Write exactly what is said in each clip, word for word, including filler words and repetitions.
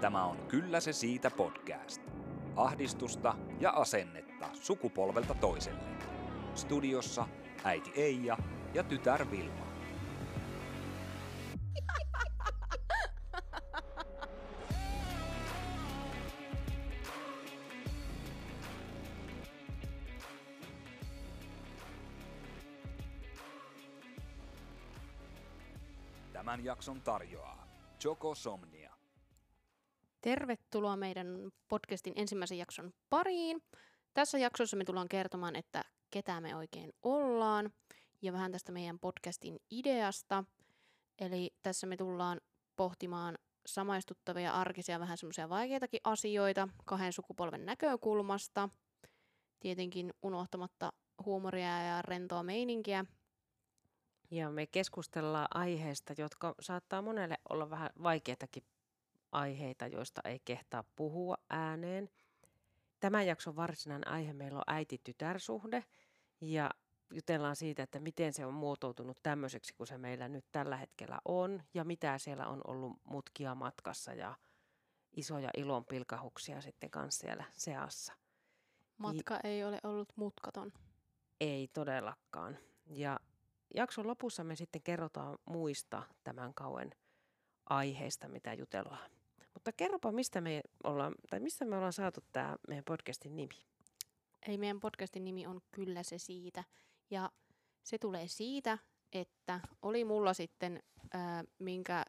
Tämä on Kyllä se siitä podcast. Ahdistusta ja asennetta sukupolvelta toiselle. Studiossa äiti Eija ja tytär Vilma. Tämän jakson tarjoaa Chocosomnia. Tervetuloa meidän podcastin ensimmäisen jakson pariin. Tässä jaksossa me tullaan kertomaan, että ketä me oikein ollaan ja vähän tästä meidän podcastin ideasta. Eli tässä me tullaan pohtimaan samaistuttavia arkisia, vähän semmoisia vaikeitakin asioita kahden sukupolven näkökulmasta. Tietenkin unohtamatta huumoria ja rentoa meininkiä. Ja me keskustellaan aiheista, jotka saattaa monelle olla vähän vaikeitakin aiheita, joista ei kehtaa puhua ääneen. Tämän jakson varsinainen aihe meillä on äiti-tytär-suhde ja jutellaan siitä, että miten se on muotoutunut tämmöiseksi, kun se meillä nyt tällä hetkellä on ja mitä siellä on ollut mutkia matkassa ja isoja ilonpilkahuksia sitten kanssa siellä seassa. Matka ja ei ole ollut mutkaton. Ei todellakaan. Ja jakson lopussa me sitten kerrotaan muista tämän kauen aiheista, mitä jutellaan. Mutta kerropa, mistä me ollaan, tai mistä me ollaan saatu tämä meidän podcastin nimi. Eli meidän podcastin nimi on Kyllä se siitä. Ja se tulee siitä, että oli mulla sitten ää, minkä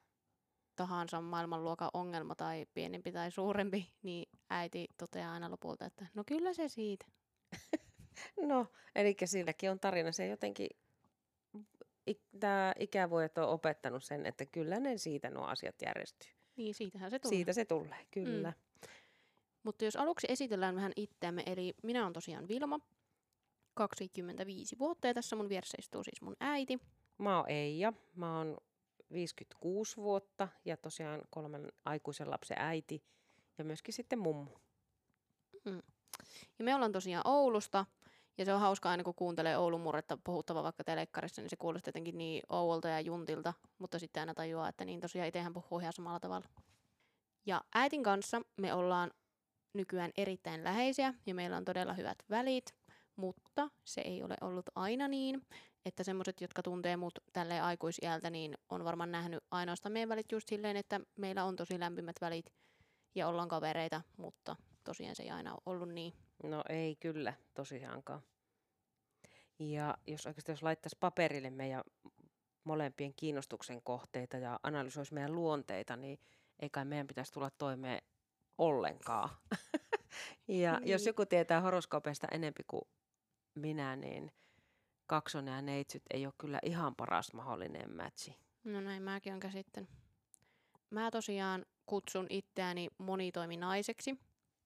tahansa maailmanluokan ongelma tai pienempi tai suurempi, niin äiti toteaa aina lopulta, että no kyllä se siitä. No, eli silläkin on tarina. Se jotenkin... Tämä ikävuodet on opettanut sen, että kyllä ne siitä nuo asiat järjestyy. Niin, siitähän se tulee. Siitä se tulee, kyllä. Mm. Mutta jos aluksi esitellään vähän itseämme, eli minä olen tosiaan Vilma, kaksikymmentäviisi vuotta, ja tässä mun vieressä istuu siis mun äiti. Mä oon Eija, mä oon viisikymmentäkuusi vuotta, ja tosiaan kolmen aikuisen lapsen äiti, ja myöskin sitten mummu. Mm. Ja me ollaan tosiaan Oulusta. Ja se on hauskaa aina, kun kuuntelee Oulun murretta puhuttava vaikka telekkarissa, niin se kuulostaa jotenkin niin ouolta ja juntilta, mutta sitten aina tajuaa, että niin tosiaan itsehän puhuu ihan samalla tavalla. Ja äitin kanssa me ollaan nykyään erittäin läheisiä ja meillä on todella hyvät välit, mutta se ei ole ollut aina niin, että semmoiset, jotka tuntee mut tälleen aikuisiältä, niin on varmaan nähnyt ainoastaan meidän välit just silleen, että meillä on tosi lämpimät välit ja ollaan kavereita, mutta tosiaan se ei aina ole ollut niin. No ei kyllä, tosiaankaan. Ja jos oikeastaan jos laittaisi paperille meidän molempien kiinnostuksen kohteita ja analysoisi meidän luonteita, niin ei kai meidän pitäisi tulla toimeen ollenkaan. Ja niin. Jos joku tietää horoskoopeista enempi kuin minä, niin kaksonen ja neitsyt ei ole kyllä ihan paras mahdollinen matchi. No näin mäkin olen käsittänyt. Mä tosiaan kutsun itseäni monitoiminaiseksi.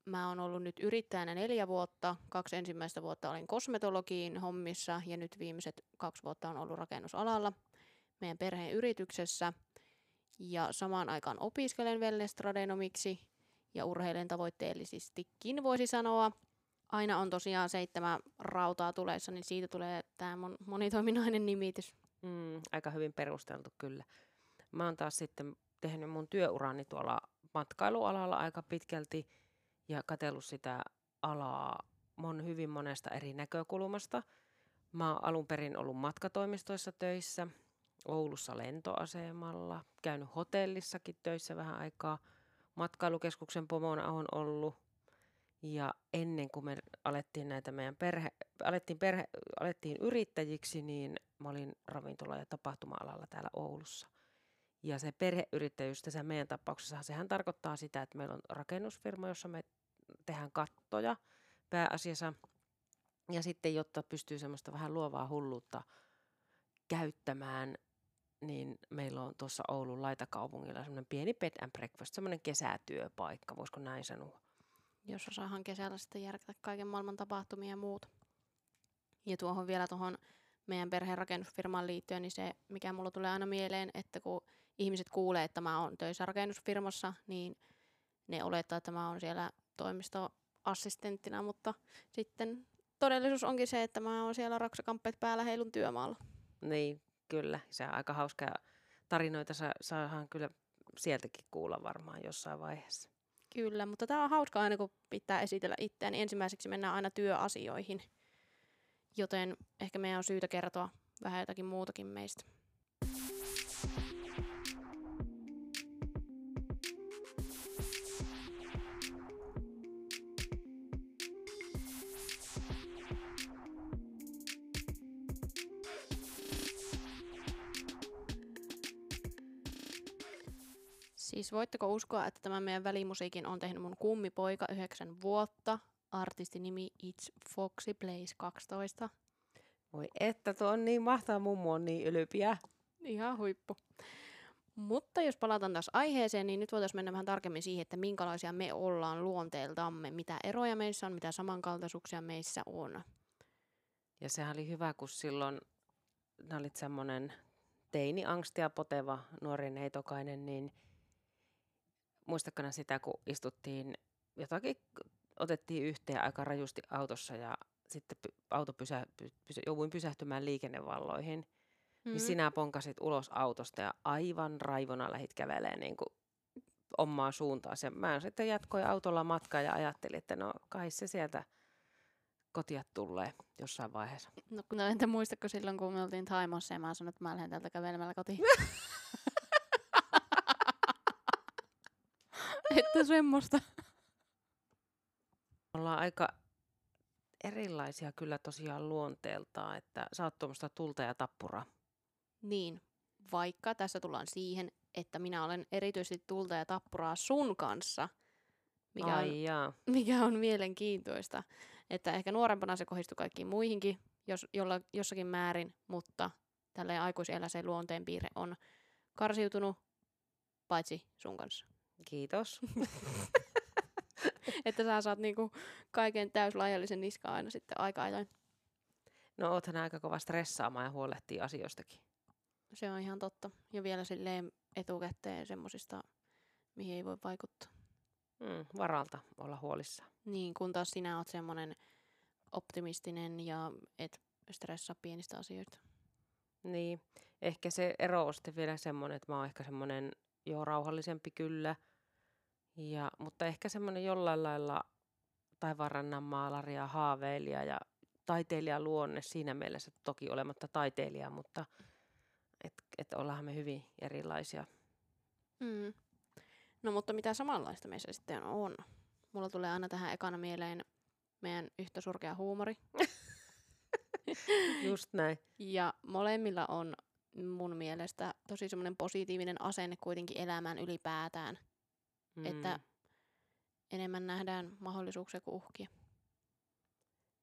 Mä oon ollut nyt yrittäjänä neljä vuotta, kaksi ensimmäistä vuotta olin kosmetologiin hommissa ja nyt viimeiset kaksi vuotta on ollut rakennusalalla meidän perheen yrityksessä. Ja samaan aikaan opiskelen wellness-tradenomiksi ja urheilen tavoitteellisestikin voisi sanoa. Aina on tosiaan seitsemän rautaa tuleessa, niin siitä tulee tämä mun monitoiminainen nimitys. Mm, aika hyvin perusteltu kyllä. Mä oon taas sitten tehnyt mun työurani tuolla matkailualalla aika pitkälti. Ja katsellut sitä alaa mon hyvin monesta eri näkökulmasta. Mä oon alun perin ollut matkatoimistoissa töissä, Oulussa lentoasemalla, käynyt hotellissakin töissä vähän aikaa. Matkailukeskuksen pomona on ollut. Ja ennen kuin me alettiin näitä meidän perhe, alettiin, perhe, alettiin yrittäjiksi, niin mä olin ravintola- ja tapahtuma-alalla täällä Oulussa. Ja se perheyrittäjyys tässä meidän tapauksessa, sehän tarkoittaa sitä, että meillä on rakennusfirma, jossa me tehdään kattoja pääasiassa. Ja sitten, jotta pystyy semmoista vähän luovaa hulluutta käyttämään, niin meillä on tuossa Oulun laitakaupungilla semmoinen pieni bed and breakfast, semmoinen kesätyöpaikka, voisiko näin sanoa. Jos osaahan kesällä sitten järkätä kaiken maailman tapahtumia ja muuta. Ja tuohon vielä tuohon... meidän perheen rakennusfirmaan liittyen, niin se, mikä mulla tulee aina mieleen, että kun ihmiset kuulee, että mä oon töissä rakennusfirmassa, niin ne olettaa, että mä oon siellä toimistoassistenttina, mutta sitten todellisuus onkin se, että mä oon siellä raksakamppeet päällä heilun työmaalla. Niin, kyllä. Se on aika hauskaa. Tarinoita sa- saadaan kyllä sieltäkin kuulla varmaan jossain vaiheessa. Kyllä, mutta tämä on hauskaa aina kun pitää esitellä itseään, niin ensimmäiseksi mennään aina työasioihin, joten ehkä meidän on syytä kertoa vähän jotakin muutakin meistä. Siis voitteko uskoa, että tämän meidän välimusiikin on tehnyt mun kummipoika yhdeksän vuotta, artistinimi It's Foxy Plays kaksitoista. Voi että, tuo on niin mahtava, mummu on niin ylpiä. Ihan huippu. Mutta jos palataan taas aiheeseen, niin nyt voitaisiin mennä vähän tarkemmin siihen, että minkälaisia me ollaan luonteeltamme, mitä eroja meissä on, mitä samankaltaisuuksia meissä on. Ja sehän oli hyvä, kun silloin nää olit semmoinen teini-angstia poteva nuori neitokainen, niin muistakkana sitä, kun istuttiin jotakin, otettiin yhteen aika rajusti autossa ja sitten auto pysä, pysä, jouduin pysähtymään liikennevalloihin. Mm-hmm. Niin sinä ponkasit ulos autosta ja aivan raivona lähit kävelemään niin kuin omaa suuntaan. Ja mä sitten jatkoin autolla matkaa ja ajattelin, että no kai se sieltä kotia tulee jossain vaiheessa. No, no entä muistatko silloin, kun me oltiin Thaimaassa ja mä sanoin, että mä lähden täältä kävelemällä kotiin? Että semmoista. Ollaan aika erilaisia kyllä tosiaan luonteeltaan, että sä oot tuommoista tulta ja tappuraa. Niin, vaikka tässä tullaan siihen, että minä olen erityisesti tulta ja tappuraa sun kanssa, mikä, Ai on, mikä on mielenkiintoista. Että ehkä nuorempana se kohdistui kaikkiin muihinkin jos, jolla, jossakin määrin, mutta tälleen aikuiseläisen luonteen piirre on karsiutunut paitsi sun kanssa. Kiitos. Että sä saat niinku kaiken täyslaajallisen niskaan aina sitten aika ajoin. No oothan aika kova stressaamaan ja huolehtii asioistakin. Se on ihan totta. Ja vielä silleen etukäteen semmosista, mihin ei voi vaikuttaa. Mm, varalta olla huolissa. Niin, kun taas sinä oot semmonen optimistinen ja et stressaa pienistä asioista. Niin, ehkä se ero on sitten vielä semmonen, että mä oon ehkä semmonen joo, rauhallisempi kyllä, ja, mutta ehkä semmoinen jollain lailla taivaanrannan maalari ja haaveilija ja taiteilijaluonne siinä mielessä, toki olematta taiteilija, mutta että et ollaanhan me hyvin erilaisia. Mm. No mutta mitä samanlaista meissä sitten on? Mulla tulee aina tähän ekana mieleen meidän yhtä surkea huumori. Just näin. Ja molemmilla on mun mielestä tosi semmoinen positiivinen asenne kuitenkin elämään ylipäätään, mm. että enemmän nähdään mahdollisuuksia kuin uhkia.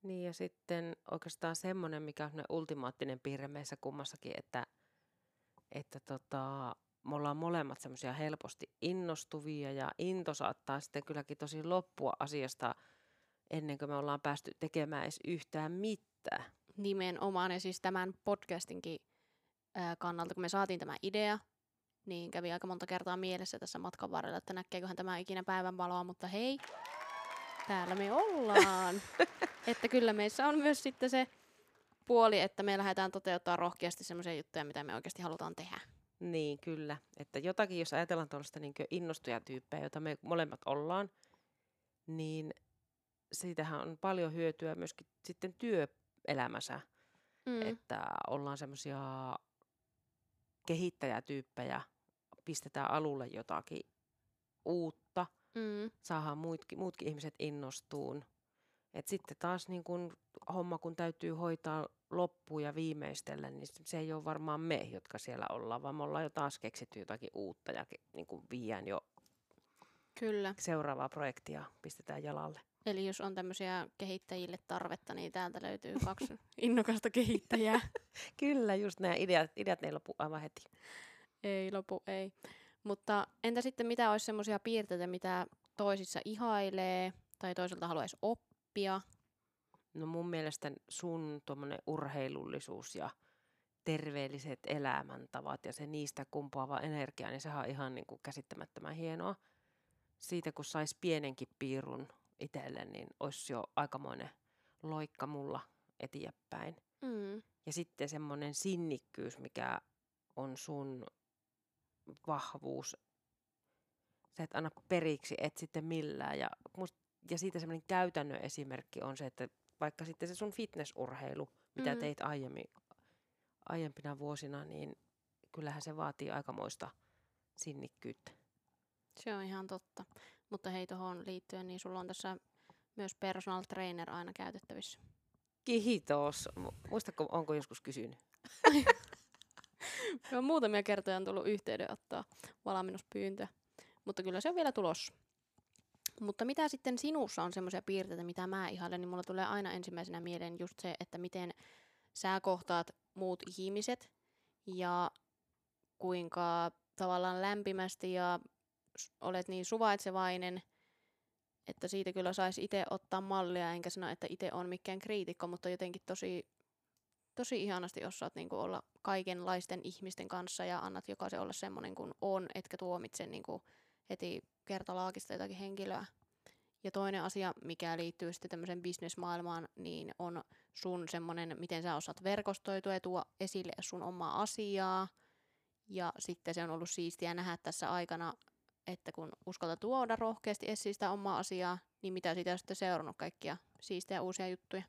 Niin ja sitten oikeastaan semmoinen, mikä on ultimaattinen piirre meissä kummassakin, että, että tota, me ollaan molemmat semmoisia helposti innostuvia ja into saattaa sitten kylläkin tosi loppua asiasta ennen kuin me ollaan päästy tekemään edes yhtään mitään. Nimenomaan ja siis tämän podcastinkin kannalta, kun me saatiin tämä idea, niin kävi aika monta kertaa mielessä tässä matkan varrella, että näkeeköhän tämä ikinä päivänvaloa, mutta hei, täällä me ollaan. Että kyllä meissä on myös sitten se puoli, että me lähdetään toteuttaa rohkeasti semmoisia juttuja, mitä me oikeasti halutaan tehdä. Niin, kyllä. Että jotakin, jos ajatellaan tuollaista niin innostujatyyppejä, jota me molemmat ollaan, niin siitähän on paljon hyötyä myöskin sitten työelämässä. Mm. Että ollaan semmoisia kehittäjätyyppejä, pistetään alulle jotakin uutta, mm. saadaan muutkin, muutkin ihmiset innostuun. Et sitten taas niin kun homma, kun täytyy hoitaa loppuun ja viimeistellä, niin se ei ole varmaan me, jotka siellä ollaan, vaan me ollaan jo taas keksitty jotakin uutta ja ke- niin kun viiään jo Kyllä. seuraavaa projektia pistetään jalalle. Eli jos on tämmöisiä kehittäjille tarvetta, niin täältä löytyy kaksi innokasta kehittäjää. Kyllä, just nämä ideat, ideat ei lopu aivan heti. Ei lopu, ei. Mutta entä sitten mitä olisi semmoisia piirteitä, mitä toisissa ihailee tai toiselta haluaisi oppia? No mun mielestä sun tuommoinen urheilullisuus ja terveelliset elämäntavat ja se niistä kumpuava energia, niin sehän on ihan niin kuin käsittämättömän hienoa. Siitä kun saisi pienenkin piirun itselle, niin olisi jo aikamoinen loikka mulla eteenpäin. Mm. Ja sitten semmoinen sinnikkyys, mikä on sun vahvuus, sä et anna periksi, et sitten millään. Ja, must, ja siitä semmoinen käytännön esimerkki on se, että vaikka sitten se sun fitnessurheilu, mitä mm-hmm. teit aiemmin, aiempina vuosina, niin kyllähän se vaatii aikamoista sinnikkyyttä. Se on ihan totta. Mutta hei, tuohon liittyen, niin sulla on tässä myös personal trainer aina käytettävissä. Kiitos. Muistatko, onko joskus kysynyt? No, muutamia kertoja on tullut yhteydenottoa, valmennuspyyntö, mutta kyllä se on vielä tulossa. Mutta mitä sitten sinussa on semmoisia piirteitä, mitä mä ihailen, niin mulla tulee aina ensimmäisenä mieleen just se, että miten sä kohtaat muut ihmiset ja kuinka tavallaan lämpimästi ja olet niin suvaitsevainen, että siitä kyllä saisi itse ottaa mallia, enkä sano, että itse on mikään kriitikko, mutta jotenkin tosi, tosi ihanasti osaat niinku olla kaikenlaisten ihmisten kanssa ja annat jokaisen olla semmoinen kuin on, etkä tuomitse niinku heti kertalaakista jotakin henkilöä. Ja toinen asia, mikä liittyy sitten tämmöiseen bisnesmaailmaan, niin on sun semmoinen, miten sä osaat verkostoitua ja tuo esille sun omaa asiaa. Ja sitten se on ollut siistiä nähdä tässä aikana, että kun uskalta tuoda rohkeasti esiin sitä omaa asiaa, niin mitä siitä on sitten seurannut kaikkia siistejä uusia juttuja?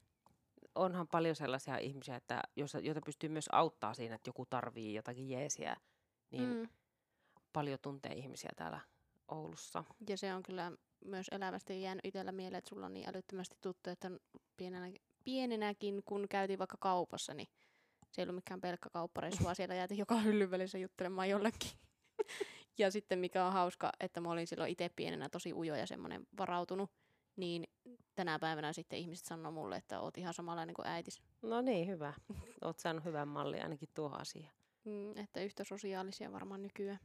Onhan paljon sellaisia ihmisiä, että joita pystyy myös auttaa siinä, että joku tarvii jotakin jeesiä, niin mm. paljon tuntee ihmisiä täällä Oulussa. Ja se on kyllä myös elävästi jäänyt itsellä mieleen, että sulla on niin älyttömästi tuttu, että pienenä, pienenäkin kun käytiin vaikka kaupassa, niin se ei ollut mikään pelkkä kauppareissua, siellä jäätiin joka hyllyn välissä juttelemaan jollekin. Ja sitten mikä on hauska, että mä olin silloin itse pienenä tosi ujo ja semmoinen varautunut, niin tänä päivänä sitten ihmiset sanoo mulle, että oot ihan samanlainen kuin äitis. No niin, hyvä. Oot saanut hyvän mallin ainakin tuohon asiaan. Mm, että yhtä sosiaalisia varmaan nykyään.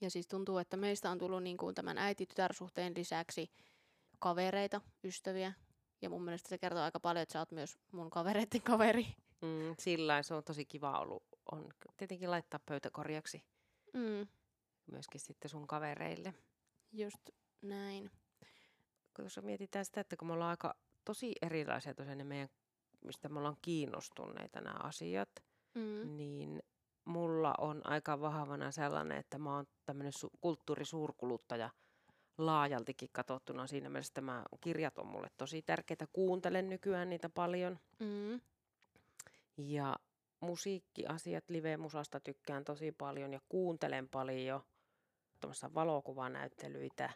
Ja siis tuntuu, että meistä on tullut niin kuin tämän äiti-tytär-suhteen lisäksi kavereita, ystäviä. Ja mun mielestä se kertoo aika paljon, että sä oot myös mun kavereiden kaveri. Mm, sillain se on tosi kiva ollut. On tietenkin laittaa pöytäkorjaksi. Mm. Myöskin sitten sun kavereille. Just näin. Jos mietitään sitä, että kun me ollaan aika tosi erilaisia tosiaan ne meidän, mistä me ollaan kiinnostuneita nämä asiat, mm. niin mulla on aika vahvana sellainen, että mä oon tämmöinen su- kulttuurisuurkuluttaja laajaltikin katsottuna. Siinä mielessä tämä kirjat on mulle tosi tärkeitä. Kuuntelen nykyään niitä paljon. Mm. Ja musiikkiasiat, live-musasta tykkään tosi paljon ja kuuntelen paljon tuommoista valokuvanäyttelyitä,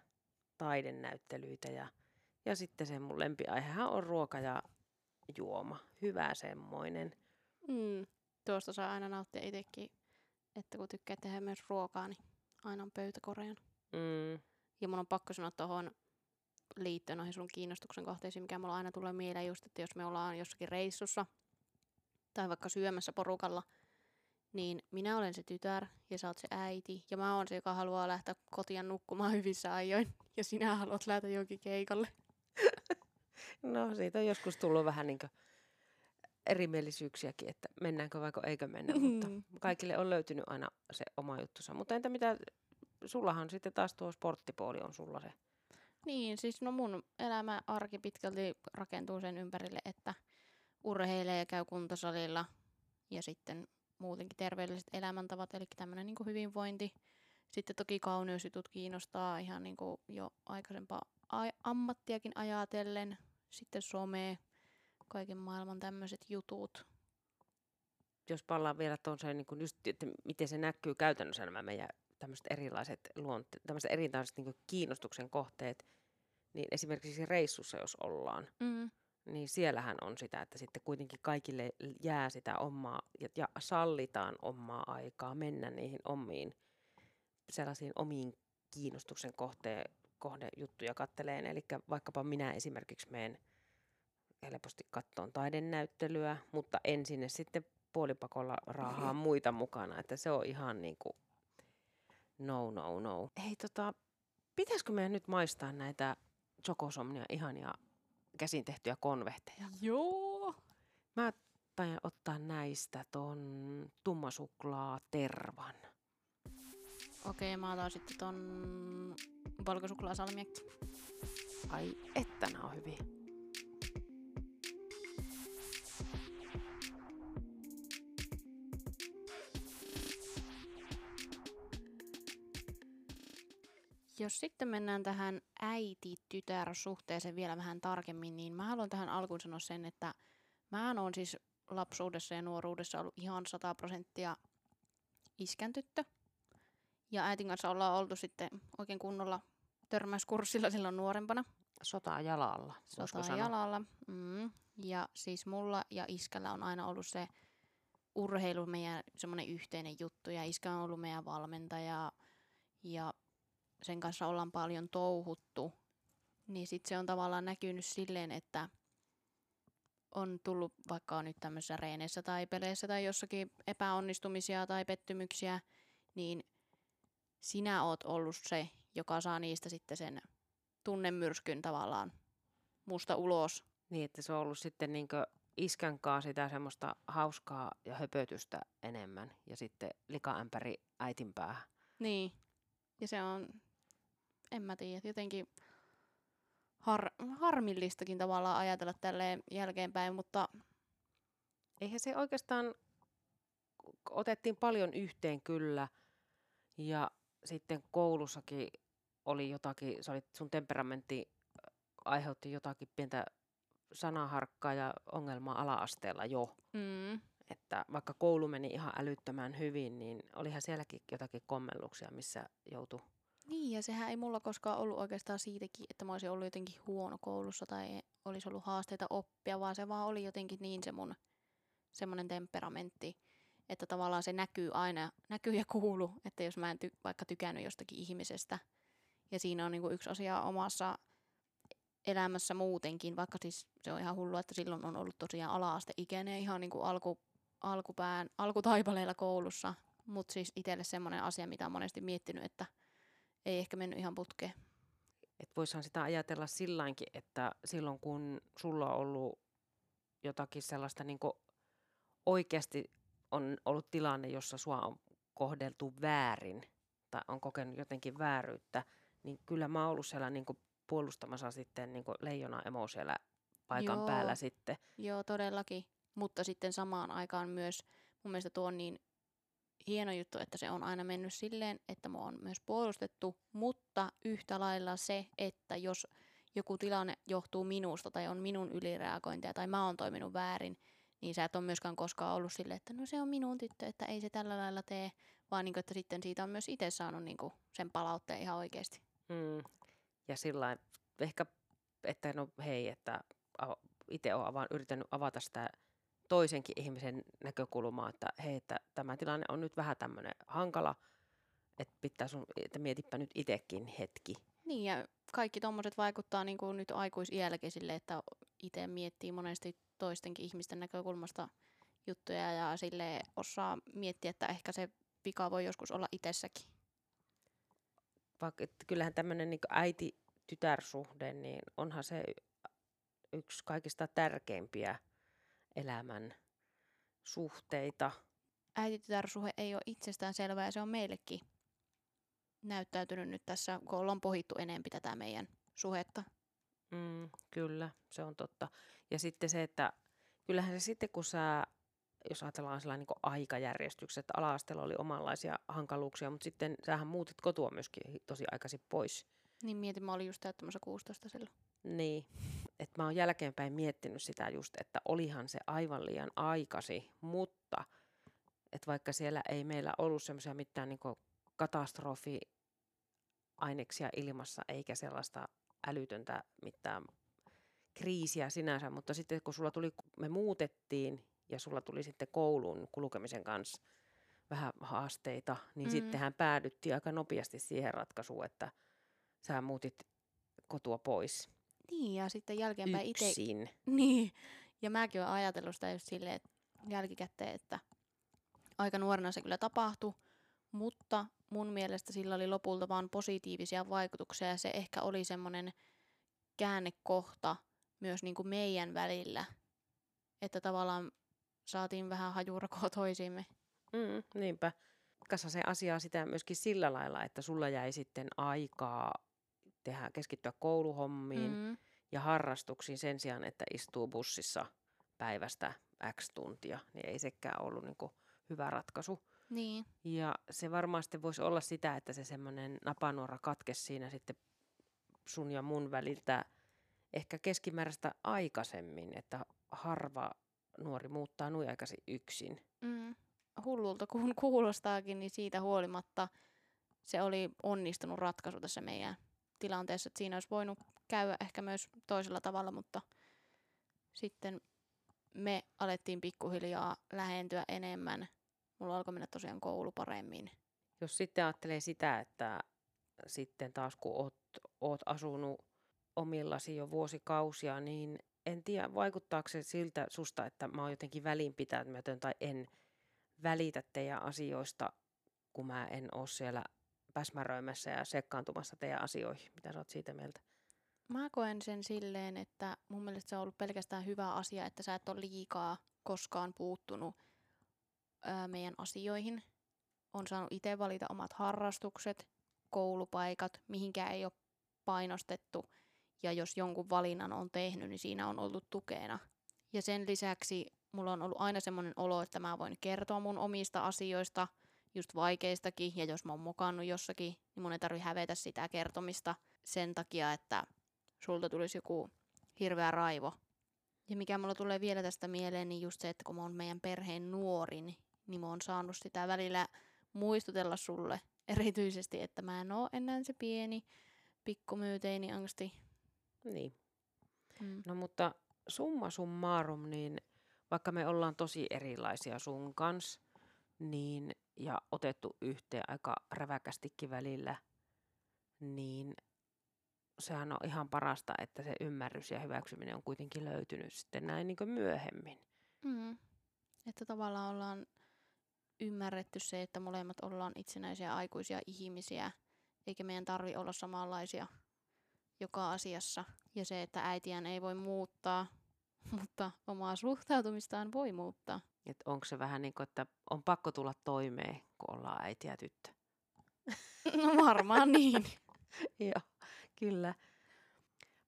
taidenäyttelyitä ja, ja sitten se mun lempiaihehan on ruoka ja juoma. Hyvä semmoinen. Mm, tuosta saa aina nauttia itsekin, että kun tykkää tehdä myös ruokaa, niin aina on pöytäkorean. Mm. Ja mun on pakko sanoa tuohon liittyen noihin sun kiinnostuksen kohteisiin, mikä mulla aina tulee mieleen just, että jos me ollaan jossakin reissussa tai vaikka syömässä porukalla, niin minä olen se tytär ja sä oot se äiti ja mä oon se, joka haluaa lähteä kotiin nukkumaan hyvissä ajoin ja sinä haluat lähteä johonkin keikalle. No siitä on joskus tullut vähän niin kuin erimielisyyksiäkin, että mennäänkö vaikka eikö mennä, mm. mutta kaikille on löytynyt aina se oma juttusa. Mutta entä mitä, sullahan sitten taas tuo sporttipuoli on sulla se? Niin, siis no mun elämä arki pitkälti rakentuu sen ympärille, että urheilee ja käy kuntosalilla ja sitten muutenkin terveelliset elämäntavat, eli tämmöinen niin kuin hyvinvointi. Sitten toki kauneusjutut kiinnostaa ihan niin kuin jo aikaisempaa a- ammattiakin ajatellen. Sitten some, kaiken maailman tämmöiset jutut. Jos pallaan vielä tuon se, niin kuin just, että miten se näkyy käytännössä nämä meidän tämmöiset erilaiset luonteet, tämmöiset erilaiset niin kuin kiinnostuksen kohteet, niin esimerkiksi reissussa jos ollaan. Mm. Niin siellähän on sitä, että sitten kuitenkin kaikille jää sitä omaa ja, ja sallitaan omaa aikaa mennä niihin omiin sellaisiin omiin kiinnostuksen kohteen, kohdejuttuja katteleen. Eli vaikkapa minä esimerkiksi menen helposti kattoon taidenäyttelyä, mutta en sinne sitten puolipakolla raahaa muita mukana, että se on ihan niin kuin no, no, no. Hei tota, pitäisikö meidän nyt maistaa näitä Chocosomnia ihania käsin tehtyjä konvehteja. Joo. Mä tajan ottaa näistä ton tummasuklaa tervan. Okei, mä otan sitten ton valkosuklaa salmiakki. Ai, että nää on hyviä. Jos sitten mennään tähän äiti-tytär-suhteeseen vielä vähän tarkemmin, niin mä haluan tähän alkuun sanoa sen, että mä oon siis lapsuudessa ja nuoruudessa ollut ihan sata prosenttia iskän tyttö. Ja äitin kanssa ollaan oltu sitten oikein kunnolla törmäyskurssilla silloin nuorempana. Sotaa jalalla. Sotaa jalalla. Mm. Ja siis mulla ja iskällä on aina ollut se urheilu meidän semmoinen yhteinen juttu. Ja iskä on ollut meidän valmentaja ja sen kanssa ollaan paljon touhuttu. Niin sit se on tavallaan näkynyt silleen, että on tullut vaikka nyt tämmöisissä reeneissä tai peleissä tai jossakin epäonnistumisia tai pettymyksiä, niin sinä oot ollut se, joka saa niistä sitten sen tunnemyrskyn tavallaan musta ulos. Niin, että se on ollut sitten niin kuin iskän kaa sitä semmoista hauskaa ja höpötystä enemmän ja sitten likaämpäri äitin päähän. Niin, ja se on, en mä tiedä, jotenkin har, harmillistakin tavallaan ajatella tälleen jälkeenpäin, mutta eihän se oikeastaan, otettiin paljon yhteen kyllä ja sitten koulussakin oli jotakin, sä olit, sun temperamentti aiheutti jotakin pientä sanaharkkaa ja ongelmaa ala-asteella jo. Mm. Että vaikka koulu meni ihan älyttömän hyvin, niin olihan sielläkin jotakin kommelluksia, missä joutui. Niin, ja sehän ei mulla koskaan ollut oikeastaan siitäkin, että mä olisin ollut jotenkin huono koulussa tai olisi ollut haasteita oppia, vaan se vaan oli jotenkin niin se mun semmoinen temperamentti, että tavallaan se näkyy aina, näkyy ja kuuluu, että jos mä en ty- vaikka tykännyt jostakin ihmisestä. Ja siinä on niin kuin yksi asia omassa elämässä muutenkin, vaikka siis se on ihan hullua, että silloin on ollut tosiaan ala-asteikäinen ihan niin kuin alku, alkupään, alkutaipaleilla koulussa, mutta siis itselle semmoinen asia, mitä on monesti miettinyt, että ei ehkä mennyt ihan putkeen. Et voisihan sitä ajatella silläinkin, että silloin kun sulla on ollut jotakin sellaista, niin kuin oikeasti on ollut tilanne, jossa sua on kohdeltu väärin tai on kokenut jotenkin vääryyttä, niin kyllä mä oon ollut siellä niin kuin puolustamassa sitten niin kuin leijona emo siellä paikan Joo. päällä sitten. Joo, todellakin. Mutta sitten samaan aikaan myös mun mielestä tuo on niin hieno juttu, että se on aina mennyt silleen, että mua on myös puolustettu, mutta yhtä lailla se, että jos joku tilanne johtuu minusta tai on minun ylireagointia tai mä oon toiminut väärin, niin sä et ole myöskään koskaan ollut silleen, että no se on minun tyttö, että ei se tällä lailla tee, vaan niin kuin, että sitten siitä on myös itse saanut niin kuin sen palautteen ihan oikeasti. Mm. Ja sillain ehkä, että no hei, että itse olen vaan yrittänyt avata sitä toisenkin ihmisen näkökulmaa, että hei, että tämä tilanne on nyt vähän tämmöinen hankala, että pitää sun, että mietipä nyt itsekin hetki. Niin ja kaikki tommoset vaikuttaa niin kuin nyt aikuisiälläkin sille, että itse miettii monesti toistenkin ihmisten näkökulmasta juttuja ja sille osaa miettiä, että ehkä se vika voi joskus olla itsessäkin. Vaikka, kyllähän tämmöinen niin äiti-tytär-suhde, niin onhan se yksi kaikista tärkeimpiä elämän suhteita. Äiti-tytär-suhde ei ole itsestään selvää ja se on meillekin näyttäytynyt nyt tässä, kun ollaan pohittu enempi tätä meidän suhetta. Mm, kyllä, se on totta. Ja sitten se, että kyllähän se sitten, kun sä, jos ajatellaan sellainen niin aikajärjestyksessä, että ala-asteella oli omanlaisia hankaluuksia, mutta sitten sähän muutit kotoa myöskin tosi aikaisin pois. Niin mietin, mä olin just täyttämässä kuusitoista silloin. Niin, että mä oon jälkeenpäin miettinyt sitä just, että olihan se aivan liian aikasi, mutta että vaikka siellä ei meillä ollut semmoisia mitään niin katastrofiaineksia ilmassa eikä sellaista älytöntä mitään kriisiä sinänsä, mutta sitten kun sulla tuli, me muutettiin ja sulla tuli sitten koulun kulkemisen kanssa vähän haasteita, niin mm-hmm. sittenhän päädyttiin aika nopeasti siihen ratkaisuun, että sä muutit kotoa pois. Niin, ja sitten jälkeenpäin itse. Yksin. Ite... Niin, ja mäkin olen ajatellut sitä just silleen, että jälkikäteen, että aika nuorena se kyllä tapahtui, mutta mun mielestä sillä oli lopulta vaan positiivisia vaikutuksia, ja se ehkä oli semmoinen käännekohta myös niin kuin meidän välillä, että tavallaan saatiin vähän hajurakoa toisiimme. Mm, niinpä. Katsa se asiaa sitä myöskin sillä lailla, että sulla jäi sitten aikaa tehdä, keskittyä kouluhommiin mm. ja harrastuksiin sen sijaan, että istuu bussissa päivästä X tuntia, niin ei sekään ollut niin kuin hyvä ratkaisu. Niin. Ja se varmasti voisi olla sitä, että se semmoinen napanuora katkesi siinä sitten sun ja mun väliltä ehkä keskimääräistä aikaisemmin, että harva nuori muuttaa noin aikaisin yksin. Mm. Hullulta kun kuulostaakin, niin siitä huolimatta se oli onnistunut ratkaisu tässä meidän tilanteessa, että siinä olisi voinut käydä ehkä myös toisella tavalla, mutta sitten me alettiin pikkuhiljaa lähentyä enemmän. Mulla alkoi mennä tosiaan koulu paremmin. Jos sitten ajattelee sitä, että sitten taas kun oot, oot asunut omillasi jo vuosikausia, niin en tiedä vaikuttaako se siltä susta, että mä oon jotenkin välinpitämätön tai en välitä teidän asioista, kun mä en oo siellä päsmäröimässä ja sekkaantumassa teidän asioihin. Mitä sä oot siitä mieltä? Mä koen sen silleen, että mun mielestä se on ollut pelkästään hyvä asia, että sä et ole liikaa koskaan puuttunut ää, meidän asioihin. On saanut itse valita omat harrastukset, koulupaikat, mihinkään ei ole painostettu. Ja jos jonkun valinnan on tehnyt, niin siinä on ollut tukena. Ja sen lisäksi mulla on ollut aina semmoinen olo, että mä voin kertoa mun omista asioista, just vaikeistakin. Ja jos mä oon mokannut jossakin, niin mun ei tarvitse hävetä sitä kertomista sen takia, että sulta tulisi joku hirveä raivo. Ja mikä mulla tulee vielä tästä mieleen, niin just se, että kun mä oon meidän perheen nuorin, niin mä oon saanut sitä välillä muistutella sulle erityisesti, että mä en oo enää se pieni pikkumyyteini angsti. Niin. Mm. No mutta summa summarum, niin vaikka me ollaan tosi erilaisia sun kanssa, niin ja otettu yhteen aika räväkästikin välillä, niin sehän on ihan parasta, että se ymmärrys ja hyväksyminen on kuitenkin löytynyt sitten näin niin kuin myöhemmin. Mm. Että tavallaan ollaan ymmärretty se, että molemmat ollaan itsenäisiä aikuisia ihmisiä, eikä meidän tarvitse olla samanlaisia joka asiassa. Ja se, että äitiään ei voi muuttaa, mutta omaa suhtautumistaan voi muuttaa. Että onko se vähän niin kuin, että on pakko tulla toimeen, kun ollaan äiti ja tyttö? No varmaan niin. Joo, kyllä.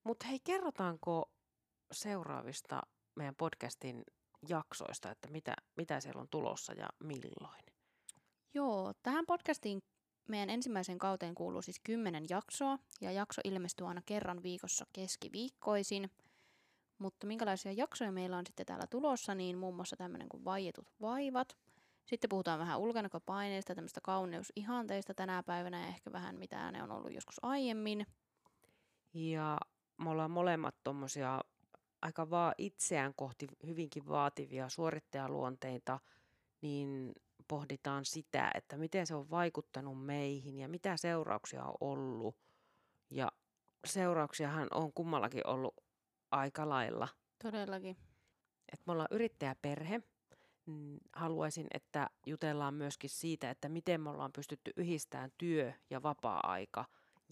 Mutta hei, kerrotaanko seuraavista meidän podcastin jaksoista, että mitä, mitä siellä on tulossa ja milloin? Joo, tähän podcastiin meidän ensimmäiseen kauteen kuuluu siis kymmenen jaksoa, ja jakso ilmestyy aina kerran viikossa keskiviikkoisin. Mutta minkälaisia jaksoja meillä on sitten täällä tulossa, niin muun muassa tämmöinen kuin vaietut vaivat. Sitten puhutaan vähän ulkonäköpaineista, tämmöistä kauneusihanteista tänä päivänä ja ehkä vähän mitä ne on ollut joskus aiemmin. Ja me ollaan molemmat tommosia aika vaan itseään kohti hyvinkin vaativia suorittajaluonteita, niin pohditaan sitä, että miten se on vaikuttanut meihin ja mitä seurauksia on ollut. Ja seurauksiahan on kummallakin ollut aika lailla. Todellakin. Että me ollaan yrittäjäperhe. Haluaisin, että jutellaan myöskin siitä, että miten me ollaan pystytty yhdistämään työ- ja vapaa-aika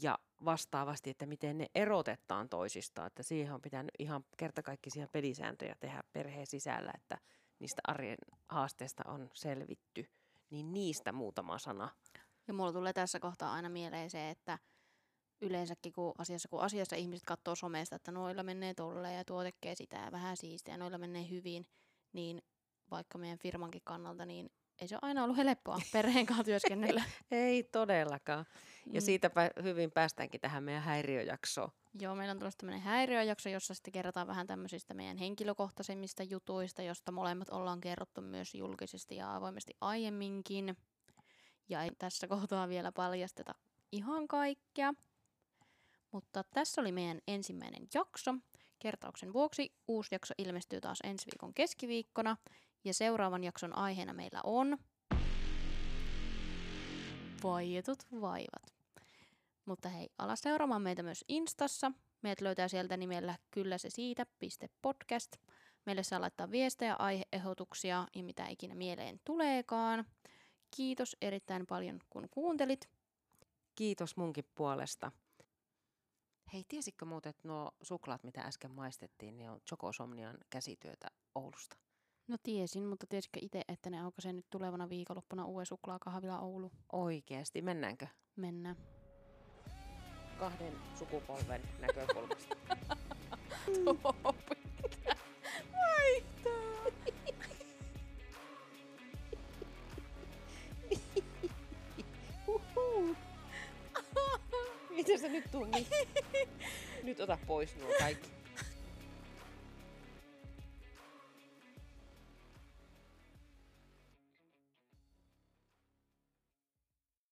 ja vastaavasti, että miten ne erotetaan toisistaan. Että siihen on pitänyt ihan kertakaikkisia pelisääntöjä tehdä perheen sisällä, että niistä arjen haasteista on selvitty. Niin niistä muutama sana. Ja mulla tulee tässä kohtaa aina mieleen se, että yleensäkin kun asiassa, kun asiassa ihmiset katsoo somesta, että noilla menee tolleen ja tuo tekee sitä ja vähän siistiä ja noilla menee hyvin, niin vaikka meidän firmankin kannalta, niin ei se ole aina ollut helppoa perheen kanssa työskennellä. Ei todellakaan. Ja siitä hyvin päästäänkin tähän meidän häiriöjaksoon. Joo, meillä on tulossa tämmöinen häiriöjakso, jossa sitten kerrotaan vähän tämmöisistä meidän henkilökohtaisemmista jutuista, josta molemmat ollaan kerrottu myös julkisesti ja avoimesti aiemminkin. Ja ei tässä kohtaa vielä paljasteta ihan kaikkea. Mutta tässä oli meidän ensimmäinen jakso. Kertauksen vuoksi uusi jakso ilmestyy taas ensi viikon keskiviikkona. Ja seuraavan jakson aiheena meillä on vaietut vaivat. Mutta hei, ala seuraamaan meitä myös Instassa. Meidät löytää sieltä nimellä kylläsesiita.podcast. Meille saa laittaa viestejä, aihe-ehdotuksia ja mitä ikinä mieleen tuleekaan. Kiitos erittäin paljon, kun kuuntelit. Kiitos munkin puolesta. Hei, tiesitkö muuten, että nuo suklaat, mitä äsken maistettiin, niin on Chocosomnian käsityötä Oulusta? No tiesin, mutta tiesitkö itse, että ne aukaisee nyt tulevana viikonloppuna uuden suklaakahvila Oulu? Oikeesti, mennäänkö? Mennään. Kahden sukupolven näkökulmasta. Tuo pitää vaihtaa. vittu. Nyt ota pois nuo kaikki.